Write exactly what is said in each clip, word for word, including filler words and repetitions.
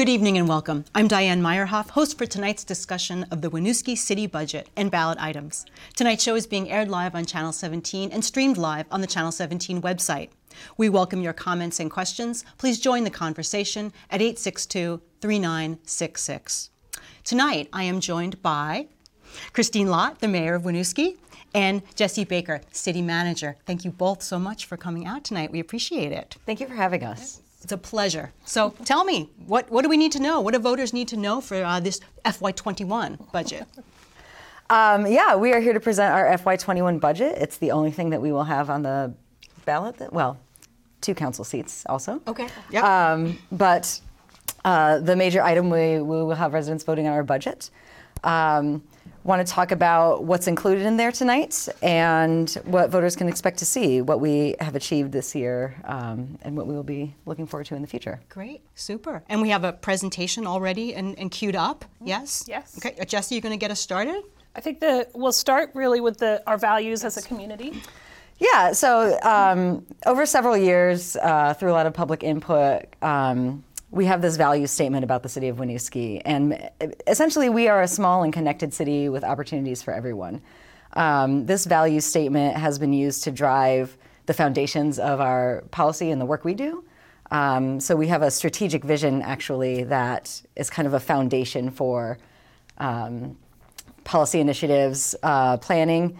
Good evening and welcome. I'm Diane Meyerhoff, host for tonight's discussion of the Winooski City Budget and ballot items. Tonight's show is being aired live on Channel seventeen and streamed live on the Channel seventeen website. We welcome your comments and questions. Please join the conversation at eight six two, three nine six six. Tonight, I am joined by Christine Lott, the mayor of Winooski, and Jesse Baker, city manager. Thank you both so much for coming out tonight. We appreciate it. Thank you for having us. It's a pleasure. So tell me, what, what do we need to know? What do voters need to know for uh, this F Y twenty-one budget? um, yeah, we are here to present our F Y twenty-one budget. It's the only thing that we will have on the ballot. That, well, two council seats also. Okay. Yep. Um, but uh, the major item, we, we will have residents voting on our budget. Um, want to talk about what's included in there tonight and what voters can expect to see, what we have achieved this year, um, and what we will be looking forward to in the future. Great, super. And we have a presentation already and, and queued up, yes? Yes. Okay, Jesse, you're going to get us started? I think the, we'll start really with the our values as a community. Yeah, so um, over several years, uh, through a lot of public input, um, we have this value statement about the city of Winooski, and essentially we are a small and connected city with opportunities for everyone. Um, this value statement has been used to drive the foundations of our policy and the work we do. Um, so we have a strategic vision, actually, that is kind of a foundation for um, policy initiatives, uh, planning.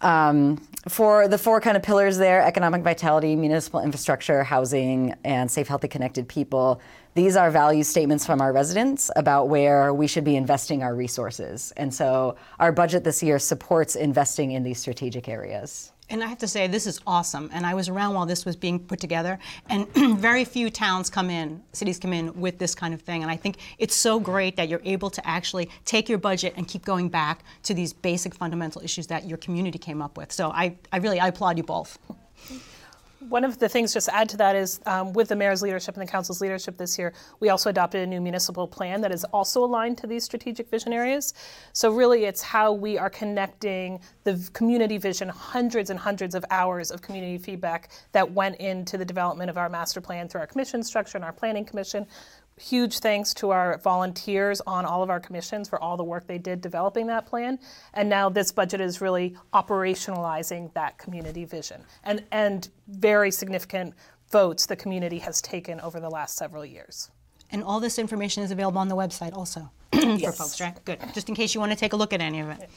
Um, for the four kind of pillars there, economic vitality, municipal infrastructure, housing, and safe, healthy, connected people, these are value statements from our residents about where we should be investing our resources. And so our budget this year supports investing in these strategic areas. And I have to say, this is awesome. And I was around while this was being put together, and very few towns come in, cities come in with this kind of thing. And I think it's so great that you're able to actually take your budget and keep going back to these basic fundamental issues that your community came up with. So I, I really, I applaud you both. One of the things, just to add to that, is um, with the mayor's leadership and the council's leadership this year, we also adopted a new municipal plan that is also aligned to these strategic vision areas. So really it's how we are connecting the community vision, hundreds and hundreds of hours of community feedback that went into the development of our master plan through our commission structure and our planning commission. Huge thanks to our volunteers on all of our commissions for all the work they did developing that plan. And now this budget is really operationalizing that community vision and, and very significant votes the community has taken over the last several years. And all this information is available on the website also for folks, right? Good. Just in case you want to take a look at any of it.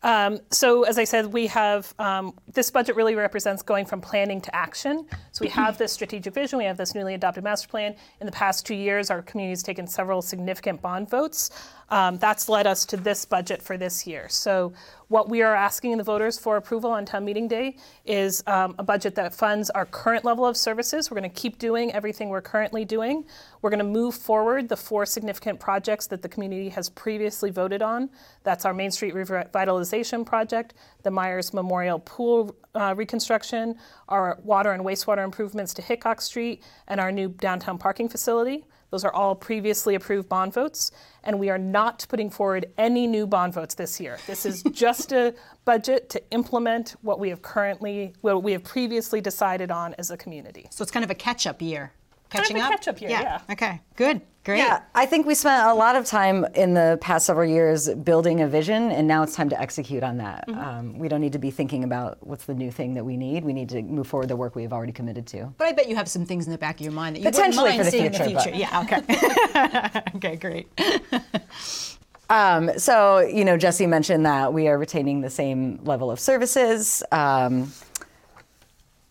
Um, so as I said, we have, um, this budget really represents going from planning to action. So we have this strategic vision, we have this newly adopted master plan. In the past two years, our community has taken several significant bond votes. Um, that's led us to this budget for this year. So what we are asking the voters for approval on town meeting day is um, a budget that funds our current level of services. We're going to keep doing everything we're currently doing. We're going to move forward the four significant projects that the community has previously voted on. That's our Main Street Revitalization Project, the Myers Memorial Pool uh, reconstruction, our water and wastewater improvements to Hickok Street, and our new downtown parking facility. Those are all previously approved bond votes, and we are not putting forward any new bond votes this year. This is just a budget to implement what we have currently, what we have previously decided on as a community. So it's kind of a catch-up year. Catching kind of a up? catch-up year, yeah. yeah. Okay, good, great. Yeah, I think we spent a lot of time in the past several years building a vision, and now it's time to execute on that. Mm-hmm. Um, we don't need to be thinking about what's the new thing that we need. We need to move forward the work we've already committed to. But I bet you have some things in the back of your mind that you wouldn't mind seeing in the future. Yeah, okay. Okay, great. um, so, you know, Jesse mentioned that we are retaining the same level of services. Um,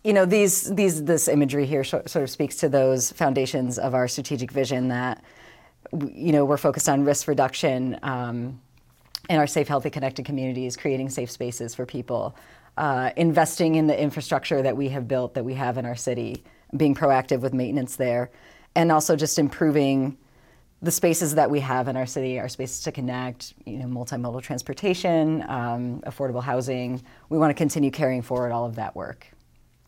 You know, these, these, this imagery here sh- sort of speaks to those foundations of our strategic vision that, you know, we're focused on risk reduction um, in our safe, healthy, connected communities, creating safe spaces for people, uh, investing in the infrastructure that we have built, that we have in our city, being proactive with maintenance there, and also just improving the spaces that we have in our city, our spaces to connect, you know, multimodal transportation, um, affordable housing. We want to continue carrying forward all of that work.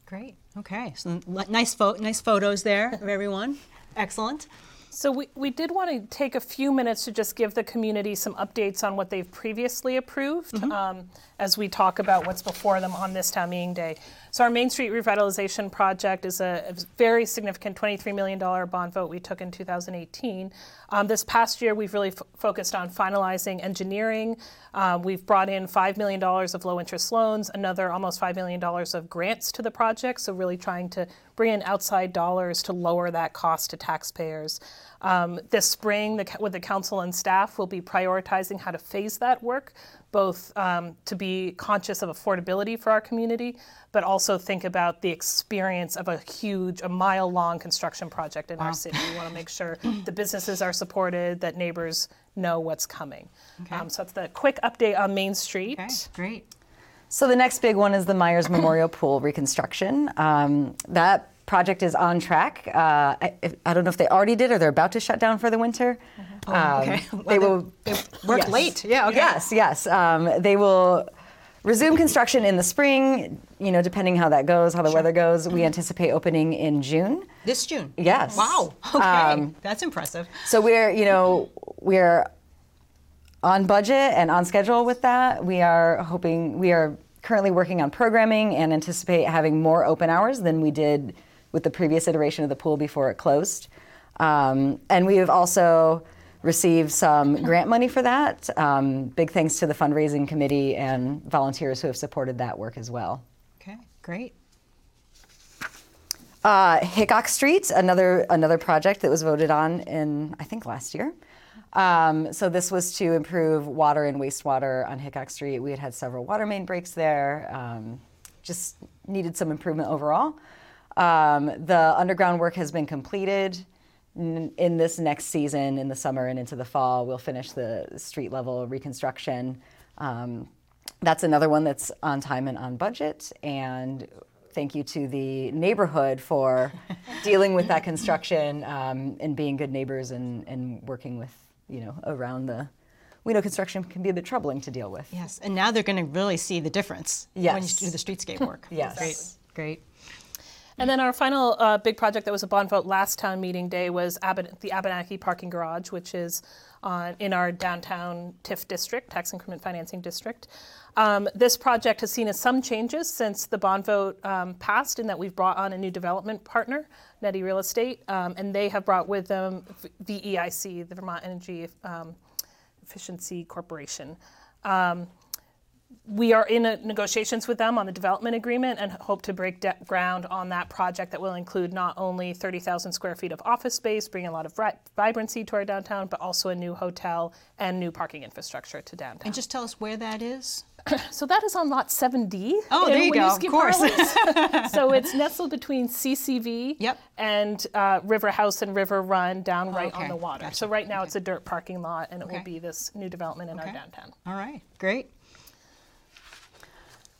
Great. Okay. So nice, fo- nice photos there of everyone. Excellent. So we, we did want to take a few minutes to just give the community some updates on what they've previously approved, mm-hmm. um, as we talk about what's before them on this town meeting day. So our Main Street revitalization project is a, a very significant twenty-three million dollars bond vote we took in two thousand eighteen. Um, this past year, we've really f- focused on finalizing engineering. Uh, we've brought in five million dollars of low-interest loans, another almost five million dollars of grants to the project, so really trying to bring in outside dollars to lower that cost to taxpayers. Um, this spring, the, with the council and staff, we'll be prioritizing how to phase that work, both um, to be conscious of affordability for our community, but also think about the experience of a huge, a mile-long construction project in wow. our city. We want to make sure the businesses are supported, that neighbors know what's coming. Okay. Um, so that's the quick update on Main Street. Okay, great. So the next big one is the Myers Memorial Pool reconstruction. Um, that project is on track. Uh, I, I don't know if they already did or they're about to shut down for the winter. Mm-hmm. Oh, um, okay. Well, they will they work yes. late. Yeah. Okay. Yes. Yes. Um, they will resume construction in the spring. You know, depending how that goes, how the sure. weather goes. Mm-hmm. We anticipate opening in June. This June. Yes. Wow. Okay. Um, That's impressive. So we're, you know, we're. on budget and on schedule with that. We are hoping, we are currently working on programming and anticipate having more open hours than we did with the previous iteration of the pool before it closed. Um, and we have also received some grant money for that. Um, big thanks to the fundraising committee and volunteers who have supported that work as well. Okay, great. Uh, Hickok Street, another another project that was voted on in, I think, last year. Um, so this was to improve water and wastewater on Hickok Street. We had had several water main breaks there, um, just needed some improvement overall. Um, the underground work has been completed. N- in this next season, in the summer and into the fall, we'll finish the street level reconstruction. Um, that's another one that's on time and on budget. And thank you to the neighborhood for dealing with that construction um, and being good neighbors and, and working with, you know, around the, we know construction can be a bit troubling to deal with. Yes, and now they're gonna really see the difference yes. when you do the streetscape work. Yes. Great, great. And then our final uh, big project that was a bond vote last town meeting day was Aben- the Abenaki parking garage, which is on, in our downtown T I F district, tax increment financing district. Um, this project has seen some changes since the bond vote um, passed, in that we've brought on a new development partner, NETI Real Estate, um, and they have brought with them the E I C, the Vermont Energy um, Efficiency Corporation. Um, We are in a negotiations with them on the development agreement and hope to break de- ground on that project that will include not only thirty thousand square feet of office space, bring a lot of ri- vibrancy to our downtown, but also a new hotel and new parking infrastructure to downtown. And just tell us where that is. So that is on lot seven D. Oh, there you Winooski go, of course. So it's nestled between C C V yep. and uh, River House and River Run down oh, right okay. on the water. Gotcha. So right now okay. it's a dirt parking lot, and it okay. will be this new development in okay. our downtown. All right, great.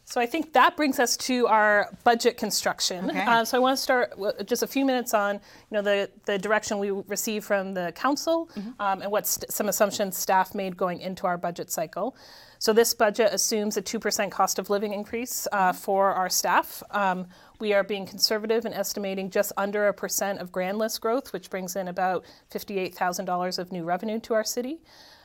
So I think that brings us to our budget construction. Okay. Uh, so I want to start w- just a few minutes on, you know, the, the direction we received from the council mm-hmm. um, and what st- some assumptions staff made going into our budget cycle. So this budget assumes a two percent cost of living increase uh, for our staff. Um, we are being conservative and estimating just under a percent of grand list growth, which brings in about fifty-eight thousand dollars of new revenue to our city.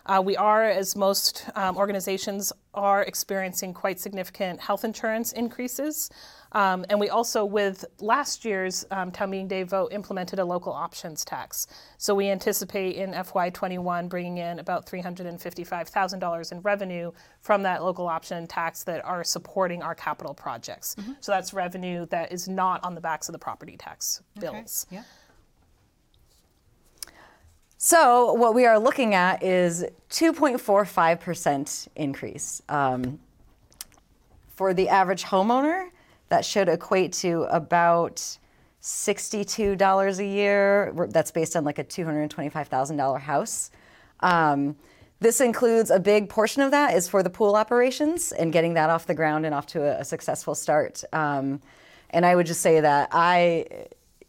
Uh, we are, as most um, organizations are, experiencing quite significant health insurance increases. Um, and we also, with last year's um, town meeting day vote, implemented a local options tax. So we anticipate in F Y twenty-one bringing in about three hundred fifty-five thousand dollars in revenue from that local option tax that are supporting our capital projects. Mm-hmm. So that's revenue that is not on the backs of the property tax bills. Okay. Yeah. So what we are looking at is two point four five percent increase. Um, for the average homeowner, that should equate to about sixty-two dollars a year. That's based on like a two hundred twenty-five thousand dollars house. Um, this includes a big portion of that is for the pool operations and getting that off the ground and off to a, a successful start. Um, and I would just say that I,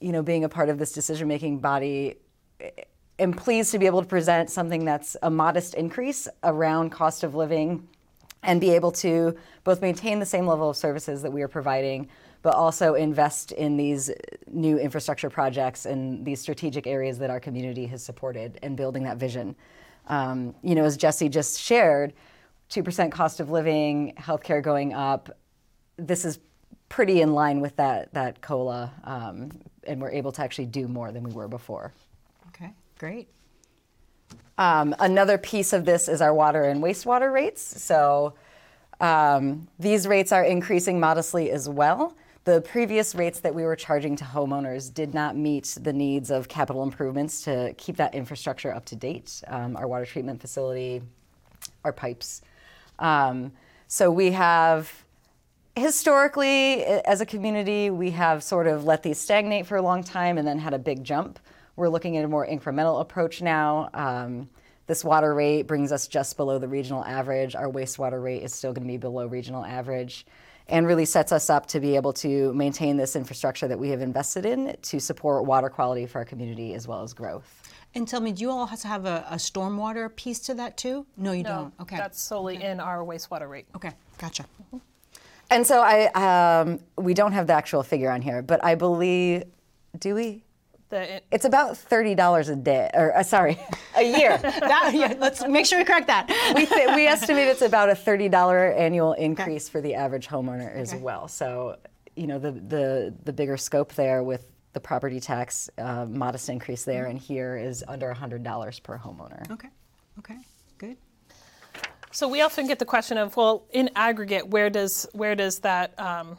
you know, being a part of this decision-making body, it, I'm pleased to be able to present something that's a modest increase around cost of living and be able to both maintain the same level of services that we are providing, but also invest in these new infrastructure projects and these strategic areas that our community has supported and building that vision. Um, you know, as Jesse just shared, two percent cost of living, healthcare going up, this is pretty in line with that, that COLA, um, and we're able to actually do more than we were before. Okay, great. Um, another piece of this is our water and wastewater rates. So um, these rates are increasing modestly as well. The previous rates that we were charging to homeowners did not meet the needs of capital improvements to keep that infrastructure up to date, um, our water treatment facility, our pipes. Um, so we have, historically, as a community, we have sort of let these stagnate for a long time and then had a big jump. We're looking at a more incremental approach now. Um, this water rate brings us just below the regional average. Our wastewater rate is still going to be below regional average and really sets us up to be able to maintain this infrastructure that we have invested in to support water quality for our community as well as growth. And tell me, do you all have to have a, a stormwater piece to that too? No, you no, don't. Okay. That's solely okay. in our wastewater rate. Okay, gotcha. Mm-hmm. And so I, um, we don't have the actual figure on here, but I believe, do we? The, it, it's about thirty dollars a day, or uh, sorry, a year. that, yeah, let's make sure we correct that. we th- we estimate it's about a thirty dollar annual increase okay. for the average homeowner as okay. well. So, you know, the the the bigger scope there with the property tax uh, modest increase there, mm-hmm. and here is under a hundred dollars per homeowner. Okay, okay, good. So we often get the question of, well, in aggregate, where does where does that um,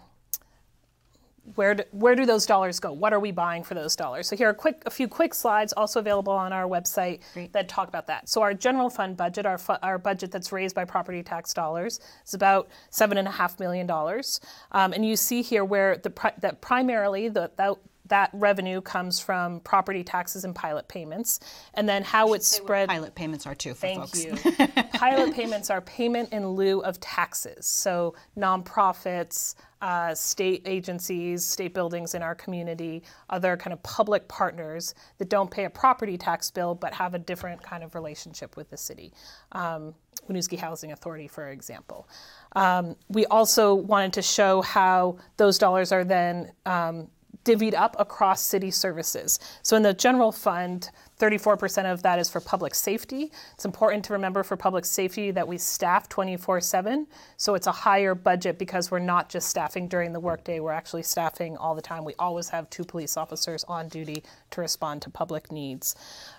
Where do, where do those dollars go? What are we buying for those dollars? So here are quick, a few quick slides also available on our website Great. That talk about that. So our general fund budget, our fu- our budget that's raised by property tax dollars, is about seven and a half million dollars. Um, and you see here where the pri- that primarily the that that revenue comes from property taxes and pilot payments, and then how it's spread. Pilot payments are too, for Thank folks. Thank you. Pilot payments are payment in lieu of taxes. So nonprofits, uh, state agencies, state buildings in our community, other kind of public partners that don't pay a property tax bill but have a different kind of relationship with the city. Um, Winooski Housing Authority, for example. Um, we also wanted to show how those dollars are then um, divvied up across city services. So in the general fund, thirty-four percent of that is for public safety. It's important to remember for public safety that we staff twenty-four seven. So it's a higher budget because we're not just staffing during the workday, we're actually staffing all the time. We always have two police officers on duty to respond to public needs.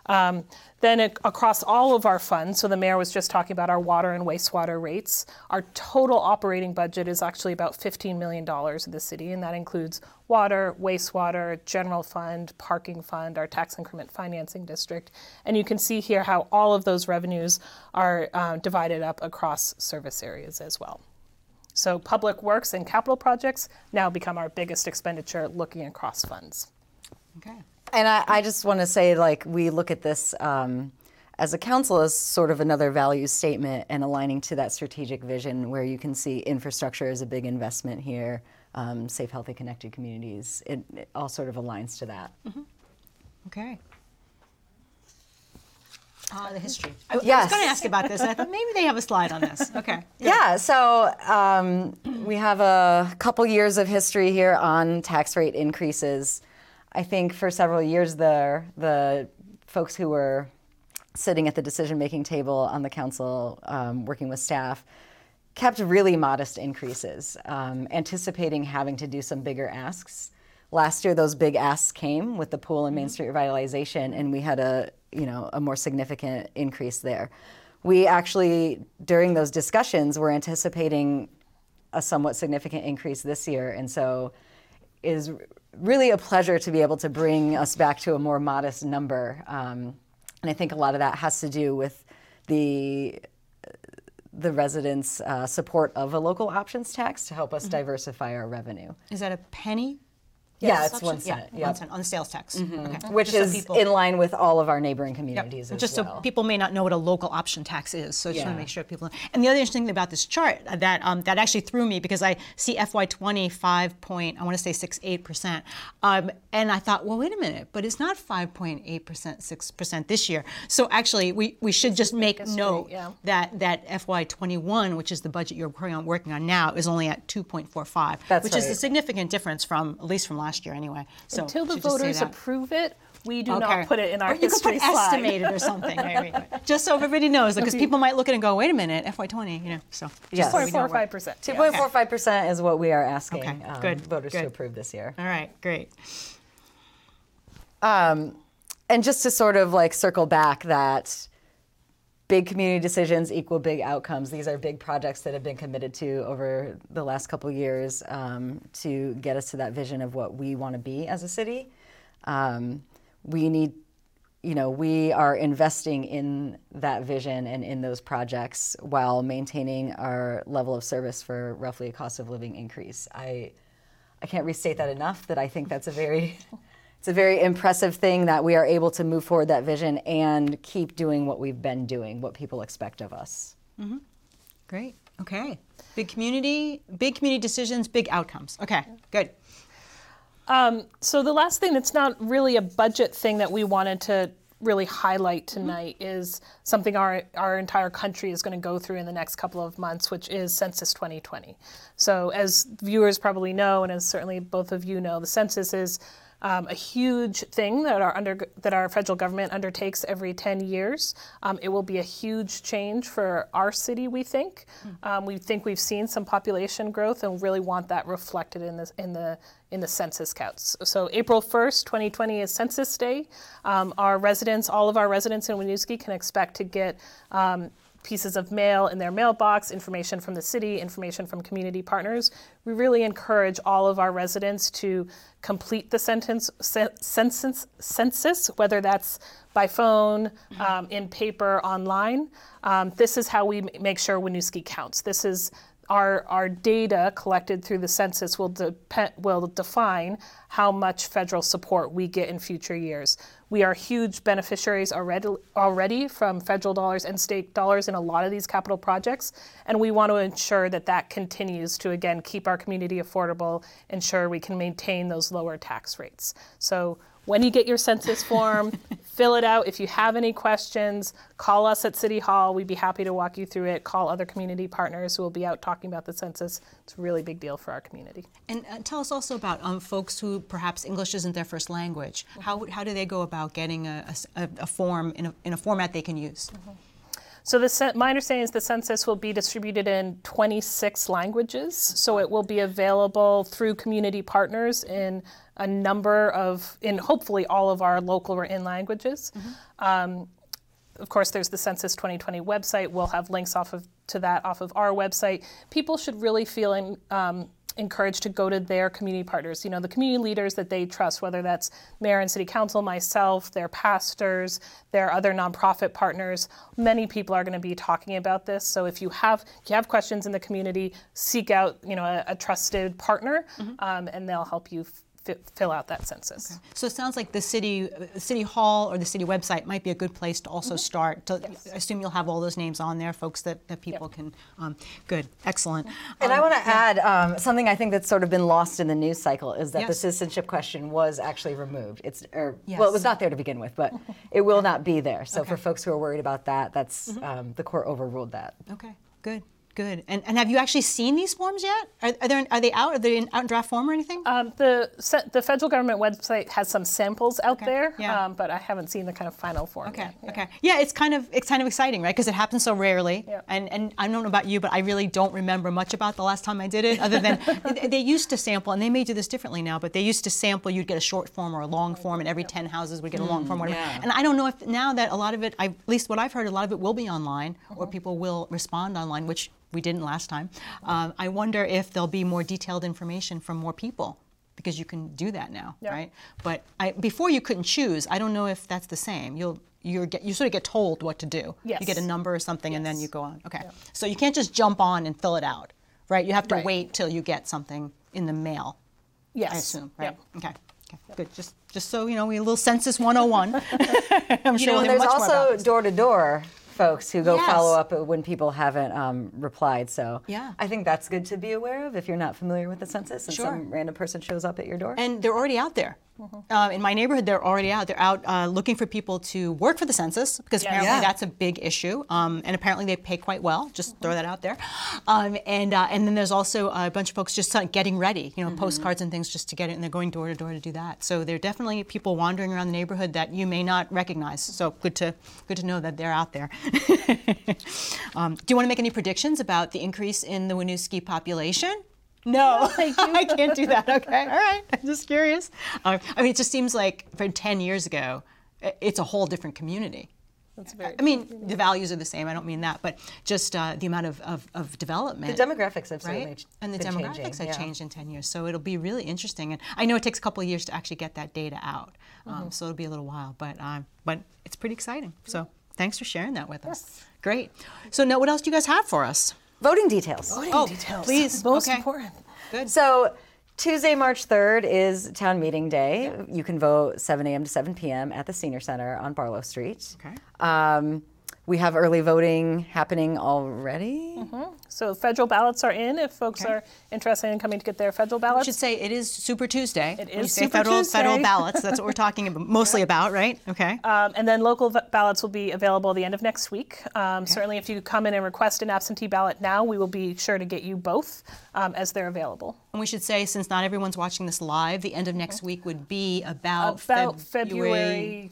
Um, then it, across all of our funds, so the mayor was just talking about our water and wastewater rates, our total operating budget is actually about fifteen million dollars in the city, and that includes water, wastewater, general fund, parking fund, our tax increment financing district. And you can see here how all of those revenues are uh, divided up across service areas as well. So public works and capital projects now become our biggest expenditure looking across funds. Okay. And I, I just want to say, like, we look at this um, as a council as sort of another value statement and aligning to that strategic vision where you can see infrastructure is a big investment here, um, safe, healthy, connected communities. It, it all sort of aligns to that. Mm-hmm. Okay. Uh, the history. I, yes. I was going to ask about this. I thought maybe they have a slide on this. Okay. Yeah. So um, we have a couple years of history here on tax rate increases. I think for several years there, the folks who were sitting at the decision-making table on the council, um, working with staff, kept really modest increases, um, anticipating having to do some bigger asks. Last year, those big asks came with the pool and Main Street revitalization, and we had a, you know, a more significant increase there. We actually, during those discussions, were anticipating a somewhat significant increase this year, and so it is really a pleasure to be able to bring us back to a more modest number. Um, and I think a lot of that has to do with the the residents' uh, support of a local options tax to help us mm-hmm. diversify our revenue. Is that a penny Yes. Yeah, it's one cent. Yeah, yep. one cent on the sales tax. Mm-hmm. Okay. Which just is so people, in line with all of our neighboring communities yep. as just well. Just so people may not know what a local option tax is, so I just yeah. want to make sure people know. And the other interesting thing about this chart that um, that actually threw me, because I see F Y twenty five point, I want to say six point eight percent, um, and I thought, well, wait a minit, but it's not five point eight percent, six percent this year. So actually, we, we should just make note yeah. that, that F Y twenty-one, which is the budget you're working on now, is only at two point four five, That's which right. is a significant difference from, at least from last year. Last year anyway. So until the voters approve it, we do okay. not put it in our or history you could put slide. Estimated or something. Just so everybody knows, because people might look at it and go, "Wait a minute, F Y twenty." You know, so just yes. so two point four five percent. two point four five percent is what we are asking okay. um, Good. voters Good. to approve this year. All right, great. Um, and just to sort of like circle back that. Big community decisions equal big outcomes. These are big projects that have been committed to over the last couple years um, to get us to that vision of what we want to be as a city. Um, we need, you know, we are investing in that vision and in those projects while maintaining our level of service for roughly a cost of living increase. I, I can't restate that enough. That I think that's a very It's a very impressive thing that we are able to move forward that vision and keep doing what we've been doing, what people expect of us. Mm-hmm. Great. Okay. Big community, big community decisions, big outcomes. Okay, good. Um, so the last thing that's not really a budget thing that we wanted to really highlight tonight mm-hmm. is something our our entire country is going to go through in the next couple of months, which is Census twenty twenty. So as viewers probably know, and as certainly both of you know, the census is Um, a huge thing that our under that our federal government undertakes every ten years. Um, it will be a huge change for our city, we think. Mm-hmm. Um, we think we've seen some population growth and really want that reflected in the in the in the census counts. So April first, twenty twenty is Census Day. Um, our residents, all of our residents in Winooski, can expect to get Um, pieces of mail in their mailbox, information from the city, information from community partners. We really encourage all of our residents to complete the sentence, census, census, whether that's by phone, um, in paper, online. Um, this is how we make sure Winooski counts. This is our our data collected through the census will depend will define how much federal support we get in future years. We are huge beneficiaries already, already from federal dollars and state dollars in a lot of these capital projects, and we want to ensure that that continues to, again, keep our community affordable, ensure we can maintain those lower tax rates. So when you get your census form, fill it out. If you have any questions, call us at City Hall. We'd be happy to walk you through it. Call other community partners who will be out talking about the census. It's a really big deal for our community. And uh, tell us also about um, folks who perhaps English isn't their first language. Mm-hmm. How how do they go about getting a, a, a form in a, in a format they can use? Mm-hmm. So the, my understanding is the census will be distributed in twenty-six languages, so it will be available through community partners in a number of, in hopefully all of our local or in languages. Mm-hmm. Um, of course, there's the Census twenty twenty website. We'll have links off of to that off of our website. People should really feel in, um, encouraged to go to their community partners, you know, the community leaders that they trust, whether that's mayor and city council, myself, their pastors, their other nonprofit partners. Many people are going to be talking about this. So if you have if you have questions in the community, seek out, you know, a, a trusted partner, mm-hmm. um, and they'll help you f- fill out that census. Okay. So it sounds like the city city hall or the city website might be a good place to also mm-hmm. start. To, yes. I assume you'll have all those names on there, folks that, that people yep. can. Um, good, excellent. And um, I want to yeah. add um, something I think that's sort of been lost in the news cycle is that yes. the citizenship question was actually removed. It's or, yes. well, it was not there to begin with, but it will not be there. So okay. for folks who are worried about that, that's mm-hmm. um, the court overruled that. Okay, good. Good. And, and have you actually seen these forms yet? Are, are, there, are they out? Are they in out in draft form or anything? Um, the the federal government website has some samples out okay. there, yeah. um, but I haven't seen the kind of final form. Okay. Yet. Yeah. Okay. Yeah, it's kind of it's kind of exciting, right? Because it happens so rarely. Yeah. And and I don't know about you, but I really don't remember much about the last time I did it, other than they, they used to sample, and they may do this differently now. But they used to sample. You'd get a short form or a long form, and every yeah. ten houses would get mm, a long form. Whatever. Yeah. And I don't know if now that a lot of it, I, at least what I've heard, a lot of it will be online, mm-hmm. or people will respond online, which we didn't last time. Um, I wonder if there'll be more detailed information from more people, because you can do that now, yeah. right? But I, before you couldn't choose. I don't know if that's the same. You'll you're get, you sort of get told what to do. Yes. You get a number or something, yes. and then you go on. Okay. Yeah. So you can't just jump on and fill it out, right? You have to right. wait till you get something in the mail. Yes. I assume, right? Yep. Okay. Okay. Good. Just, just so you know, we have a little census one oh one. I'm you sure know, we'll there's much also door to door folks who go yes. follow up when people haven't um, replied. So yeah. I think that's good to be aware of if you're not familiar with the census and sure. some random person shows up at your door. And they're already out there. Mm-hmm. uh, in my neighborhood, they're already out. They're out uh, looking for people to work for the census because yeah. apparently yeah. that's a big issue. Um, and apparently they pay quite well. Just mm-hmm. throw that out there. Um, and uh, and then there's also a bunch of folks just getting ready, you know, mm-hmm. postcards and things just to get it. And they're going door to door to do that. So there are definitely people wandering around the neighborhood that you may not recognize. So good to good to know that they're out there. um, do you want to make any predictions about the increase in the Winooski population? No, thank you. I can't do that. Okay, all right. I'm just curious. Um, I mean, it just seems like from ten years ago, it's a whole different community. That's very I mean, different. The values are the same. I don't mean that, but just uh, the amount of, of, of development. The demographics have certainly right? and the been demographics changing, have yeah. changed in ten years. So it'll be really interesting. And I know it takes a couple of years to actually get that data out. Um, mm-hmm. So it'll be a little while, but um, but it's pretty exciting. So thanks for sharing that with yes. us. Great. So now, what else do you guys have for us? Voting details. Voting oh, details. Please. Most okay. important. Good. So Tuesday, March third is town meeting day. Yeah. You can vote seven a.m. to seven p.m. at the Senior Center on Barlow Street. Okay. Um, we have early voting happening already. Mm-hmm. So federal ballots are in if folks okay. are interested in coming to get their federal ballots. We should say it is Super Tuesday. It is Super federal, Tuesday. Federal ballots. That's what we're talking about, mostly yeah. about, right? Okay. Um, and then local v- ballots will be available at the end of next week. Um, okay. Certainly if you come in and request an absentee ballot now, we will be sure to get you both um, as they're available. And we should say, since not everyone's watching this live, the end of next okay. week would be about, about February... February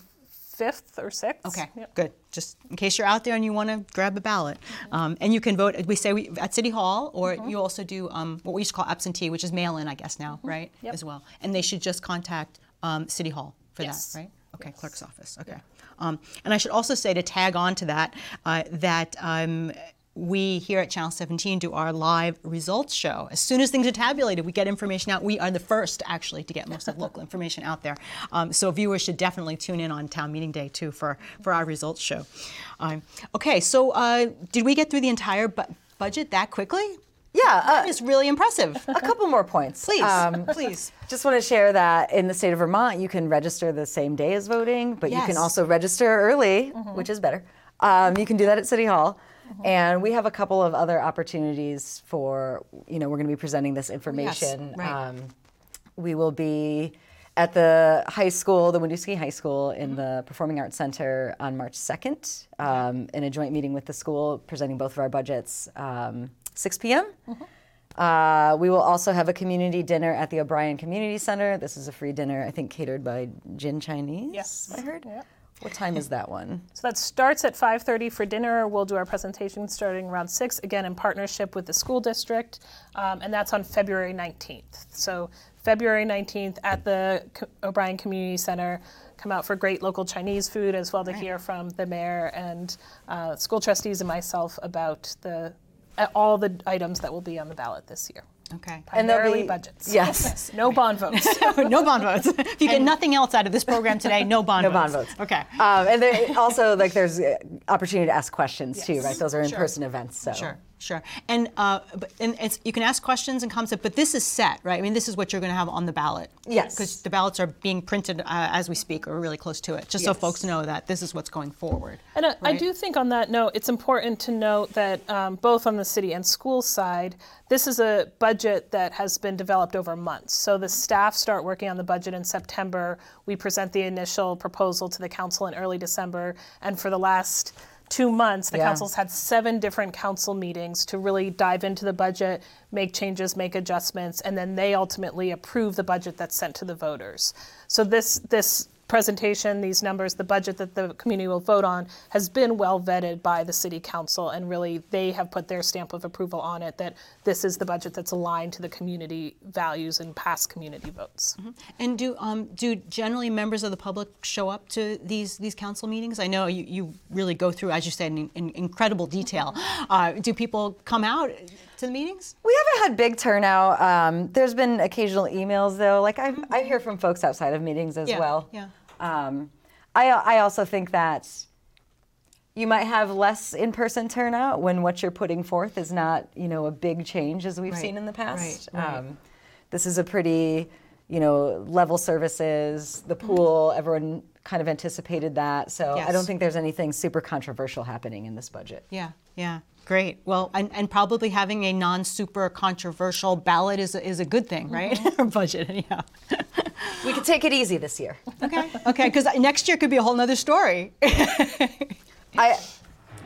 fifth or sixth. Okay, yep. Good. Just in case you're out there and you want to grab a ballot. Mm-hmm. Um, and you can vote, we say we, at City Hall, or mm-hmm. you also do um, what we used to call absentee, which is mail-in, I guess now, mm-hmm. right, yep. as well. And they should just contact um, City Hall for yes. that, right? Okay, yes. Clerk's office, okay. Yeah. Um, and I should also say to tag on to that, uh, that um, we here at Channel seventeen do our live results show. As soon as things are tabulated, we get information out. We are the first, actually, to get most of the local information out there. Um, so viewers should definitely tune in on Town Meeting Day, too, for, for our results show. Um, okay, so uh, did we get through the entire bu- budget that quickly? Yeah. Uh, that is really impressive. A couple more points. Please, um, please. Just want to share that in the state of Vermont, you can register the same day as voting, but yes. you can also register early, mm-hmm. which is better. Um, you can do that at City Hall. Mm-hmm. And we have a couple of other opportunities for, you know, we're going to be presenting this information. Yes, right. um, we will be at the high school, the Winooski High School, in mm-hmm. the Performing Arts Center on March second, um, in a joint meeting with the school, presenting both of our budgets, um, six p.m. Mm-hmm. Uh, we will also have a community dinner at the O'Brien Community Center. This is a free dinner, I think, catered by Jin Chinese, yes. I heard. Yeah. What time is that one? So that starts at five thirty for dinner. We'll do our presentation starting around six, again in partnership with the school district, um, and that's on February nineteenth. So February nineteenth at the Co- O'Brien Community Center. Come out for great local Chinese food, as well to right. hear from the mayor and uh, school trustees and myself about the uh, all the items that will be on the ballot this year. Okay. Primarily and be, budgets. Yes. No bond votes. No bond votes. If you get and, nothing else out of this program today, no bond no votes. No bond votes. Okay. Um, and there, also, like, there's opportunity to ask questions, yes. too, right? Those are in-person sure. events. So. Sure. Sure. And uh, but, and it's, you can ask questions and comments, but this is set, right? I mean, this is what you're going to have on the ballot. Yes. Because the ballots are being printed uh, as we speak, or really close to it, just yes. so folks know that this is what's going forward. And uh, right? I do think on that note, it's important to note that um, both on the city and school side, this is a budget that has been developed over months. So the staff start working on the budget in September. We present the initial proposal to the council in early December, and for the last two months, the yeah. council's had seven different council meetings to really dive into the budget, make changes, make adjustments, and then they ultimately approve the budget that's sent to the voters. So this this presentation, these numbers, the budget that the community will vote on has been well vetted by the city council, and really they have put their stamp of approval on it that this is the budget that's aligned to the community values and past community votes. Mm-hmm. And do um, do generally members of the public show up to these these council meetings? I know you, you really go through, as you said, in, in incredible detail. Uh, do people come out to the meetings? We haven't had big turnout. Um, there's been occasional emails, though. Like I, I hear from folks outside of meetings as yeah, well. Yeah. Um, I, I also think that you might have less in-person turnout when what you're putting forth is not, you know, a big change as we've right. seen in the past. Right, right. Um, this is a pretty you know, level services, the pool, everyone kind of anticipated that. So yes. I don't think there's anything super controversial happening in this budget. Yeah, yeah. Great. Well, and, and probably having a non-super controversial ballot is a, is a good thing, right? Or mm-hmm. budget, anyhow. We could take it easy this year. Okay. Okay, because next year could be a whole nother story. I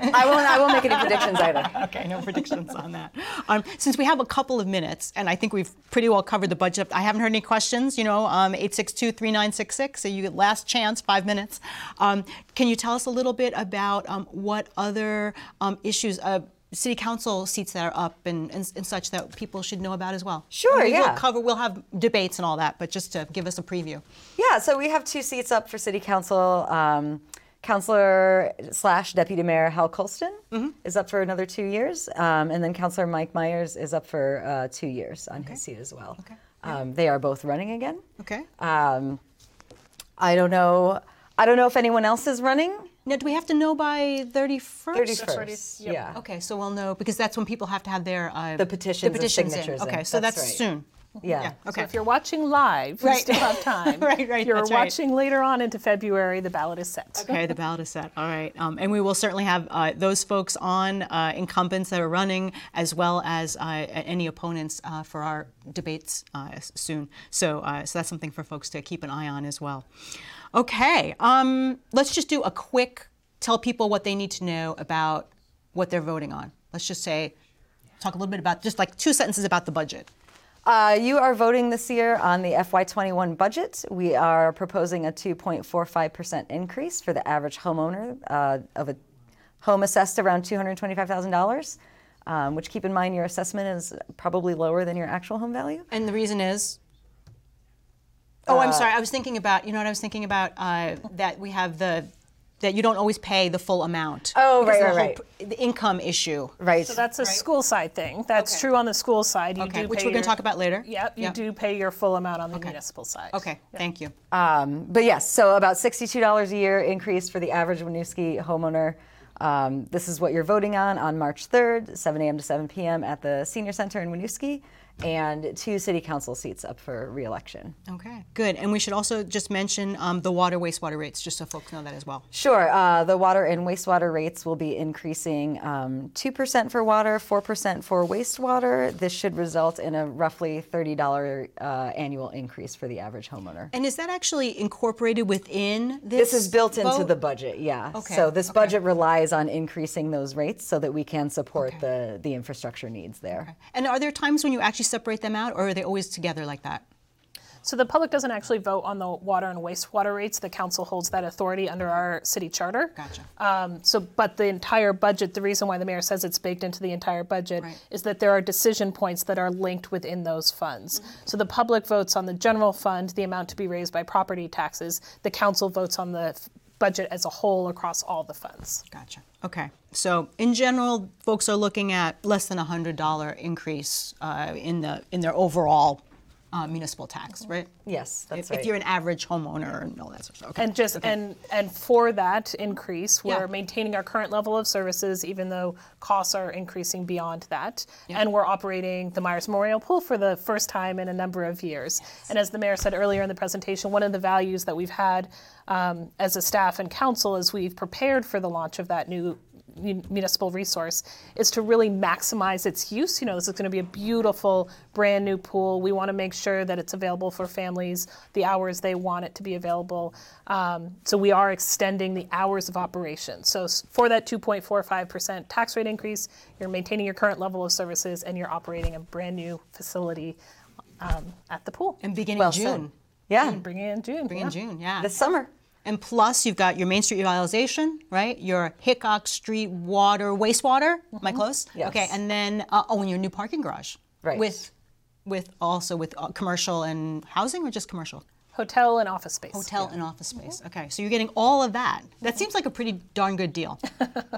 I won't I won't make any predictions either. Okay, no predictions on that. Um, since we have a couple of minutes, and I think we've pretty well covered the budget. I haven't heard any questions, you know, um, eight six two, three nine six six, so you get last chance, five minutes. Um, can you tell us a little bit about um, what other um, issues, uh, city council seats that are up and, and, and such that people should know about as well? Sure, we yeah. We'll cover, we'll have debates and all that, but just to give us a preview. Yeah, so we have two seats up for city council. Um, Councilor slash Deputy Mayor Hal Colston mm-hmm. is up for another two years, um, and then Councilor Mike Myers is up for uh, two years on okay. his seat as well. Okay. Um, they are both running again. Okay. Um, I don't know. I don't know if anyone else is running. Now, do we have to know by thirty-first? thirty-first. Yep. Yeah. Okay, so we'll know because that's when people have to have their uh, the petitions, the petitions and signatures. In. In. Okay, so that's, that's right. soon. Yeah. yeah. Okay. So if you're watching live, right. you still have time. right, right. If you're that's watching right. later on into February, the ballot is set. Okay, the ballot is set. All right. Um, and we will certainly have uh, those folks on, uh, incumbents that are running, as well as uh, any opponents uh, for our debates uh, soon. So, uh, so that's something for folks to keep an eye on as well. Okay. Um, let's just do a quick tell people what they need to know about what they're voting on. Let's just say, talk a little bit about just like two sentences about the budget. Uh, you are voting this year on the F Y twenty-one budget. We are proposing a two point four five percent increase for the average homeowner uh, of a home assessed around two hundred twenty-five thousand dollars, um, which keep in mind your assessment is probably lower than your actual home value. And the reason is? Oh, uh, I'm sorry. I was thinking about, you know what I was thinking about? Uh, that we have the... that you don't always pay the full amount. Oh, right, right, right. P- the income issue. Right. So that's a right. school side thing. That's okay. true on the school side. You okay. do Which pay we're going to talk about later. Yep, you yep. do pay your full amount on the okay. municipal side. Okay, yep. thank you. Um, but yes, so about sixty-two dollars a year increase for the average Winooski homeowner. Um, this is what you're voting on on March third, seven a.m. to seven p.m. at the Senior Center in Winooski, and two city council seats up for re-election. Okay, good. And we should also just mention um, the water, wastewater rates, just so folks know that as well. Sure. Uh, the water and wastewater rates will be increasing um, two percent for water, four percent for wastewater. This should result in a roughly thirty dollars uh, annual increase for the average homeowner. And is that actually incorporated within this? This is built vote? into the budget, yeah. Okay. So this okay. budget relies on increasing those rates so that we can support okay. the, the infrastructure needs there. Okay. And are there times when you actually separate them out, or are they always together like that? So the public doesn't actually vote on the water and wastewater rates. The council holds that authority under our city charter. Gotcha. Um, so, but the entire budget, the reason why the mayor says it's baked into the entire budget right. is that there are decision points that are linked within those funds. Mm-hmm. So the public votes on the general fund, the amount to be raised by property taxes. The council votes on the f- budget as a whole across all the funds. Gotcha. Okay. So in general, folks are looking at less than a one hundred dollars increase uh, in the in their overall uh, municipal tax, right? Yes, that's if, right. If you're an average homeowner and all that sort of stuff. Okay. And just okay. and and for that increase, we're yeah. maintaining our current level of services, even though costs are increasing beyond that. Yeah. And we're operating the Myers Memorial Pool for the first time in a number of years. Yes. And as the mayor said earlier in the presentation, one of the values that we've had um, as a staff and council as we've prepared for the launch of that new municipal resource is to really maximize its use. You know, this is going to be a beautiful brand new pool. We want to make sure that it's available for families the hours they want it to be available. Um, so we are extending the hours of operation. So for that two point four five percent tax rate increase, you're maintaining your current level of services and you're operating a brand new facility um, at the pool. And beginning well, June. Soon. Yeah. Bring it in June. Bring yeah. in June, yeah. This summer. And plus, you've got your Main Street revitalization, right? Your Hickok Street water, wastewater. Mm-hmm. Am I close? Yes. Okay, and then uh, oh, and your new parking garage, right? With, with also with uh, commercial and housing, or just commercial? Hotel and office space. Hotel yeah. and office space. Mm-hmm. Okay, so you're getting all of that. That seems like a pretty darn good deal.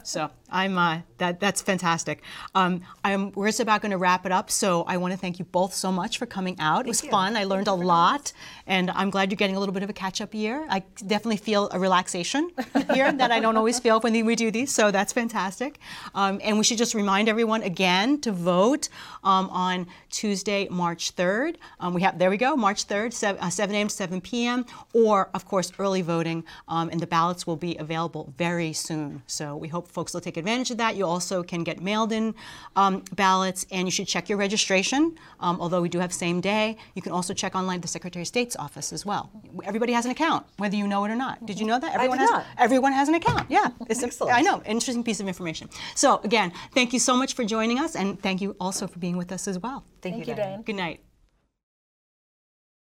So I'm uh, that that's fantastic. Um, I'm we're just about going to wrap it up. So I want to thank you both so much for coming out. Thank it was you. fun. I learned a lot, and I'm glad you're getting a little bit of a catch-up year. I definitely feel a relaxation here that I don't always feel when we do these. So that's fantastic. Um, and we should just remind everyone again to vote um, on Tuesday, March third. Um, we have there we go, March third, seven a.m. to seven p.m. Or of course early voting, um, and the ballots will be available very soon. So we hope folks will take advantage of that. You also can get mailed-in um, ballots, and you should check your registration. Um, although we do have same day, you can also check online at the Secretary of State's office as well. Everybody has an account, whether you know it or not. Did you know that? Everyone I did has. Not. Everyone has an account. Yeah, it's excellent. I know, interesting piece of information. So again, thank you so much for joining us, and thank you also for being with us as well. Thank, thank you, Diane. Good night.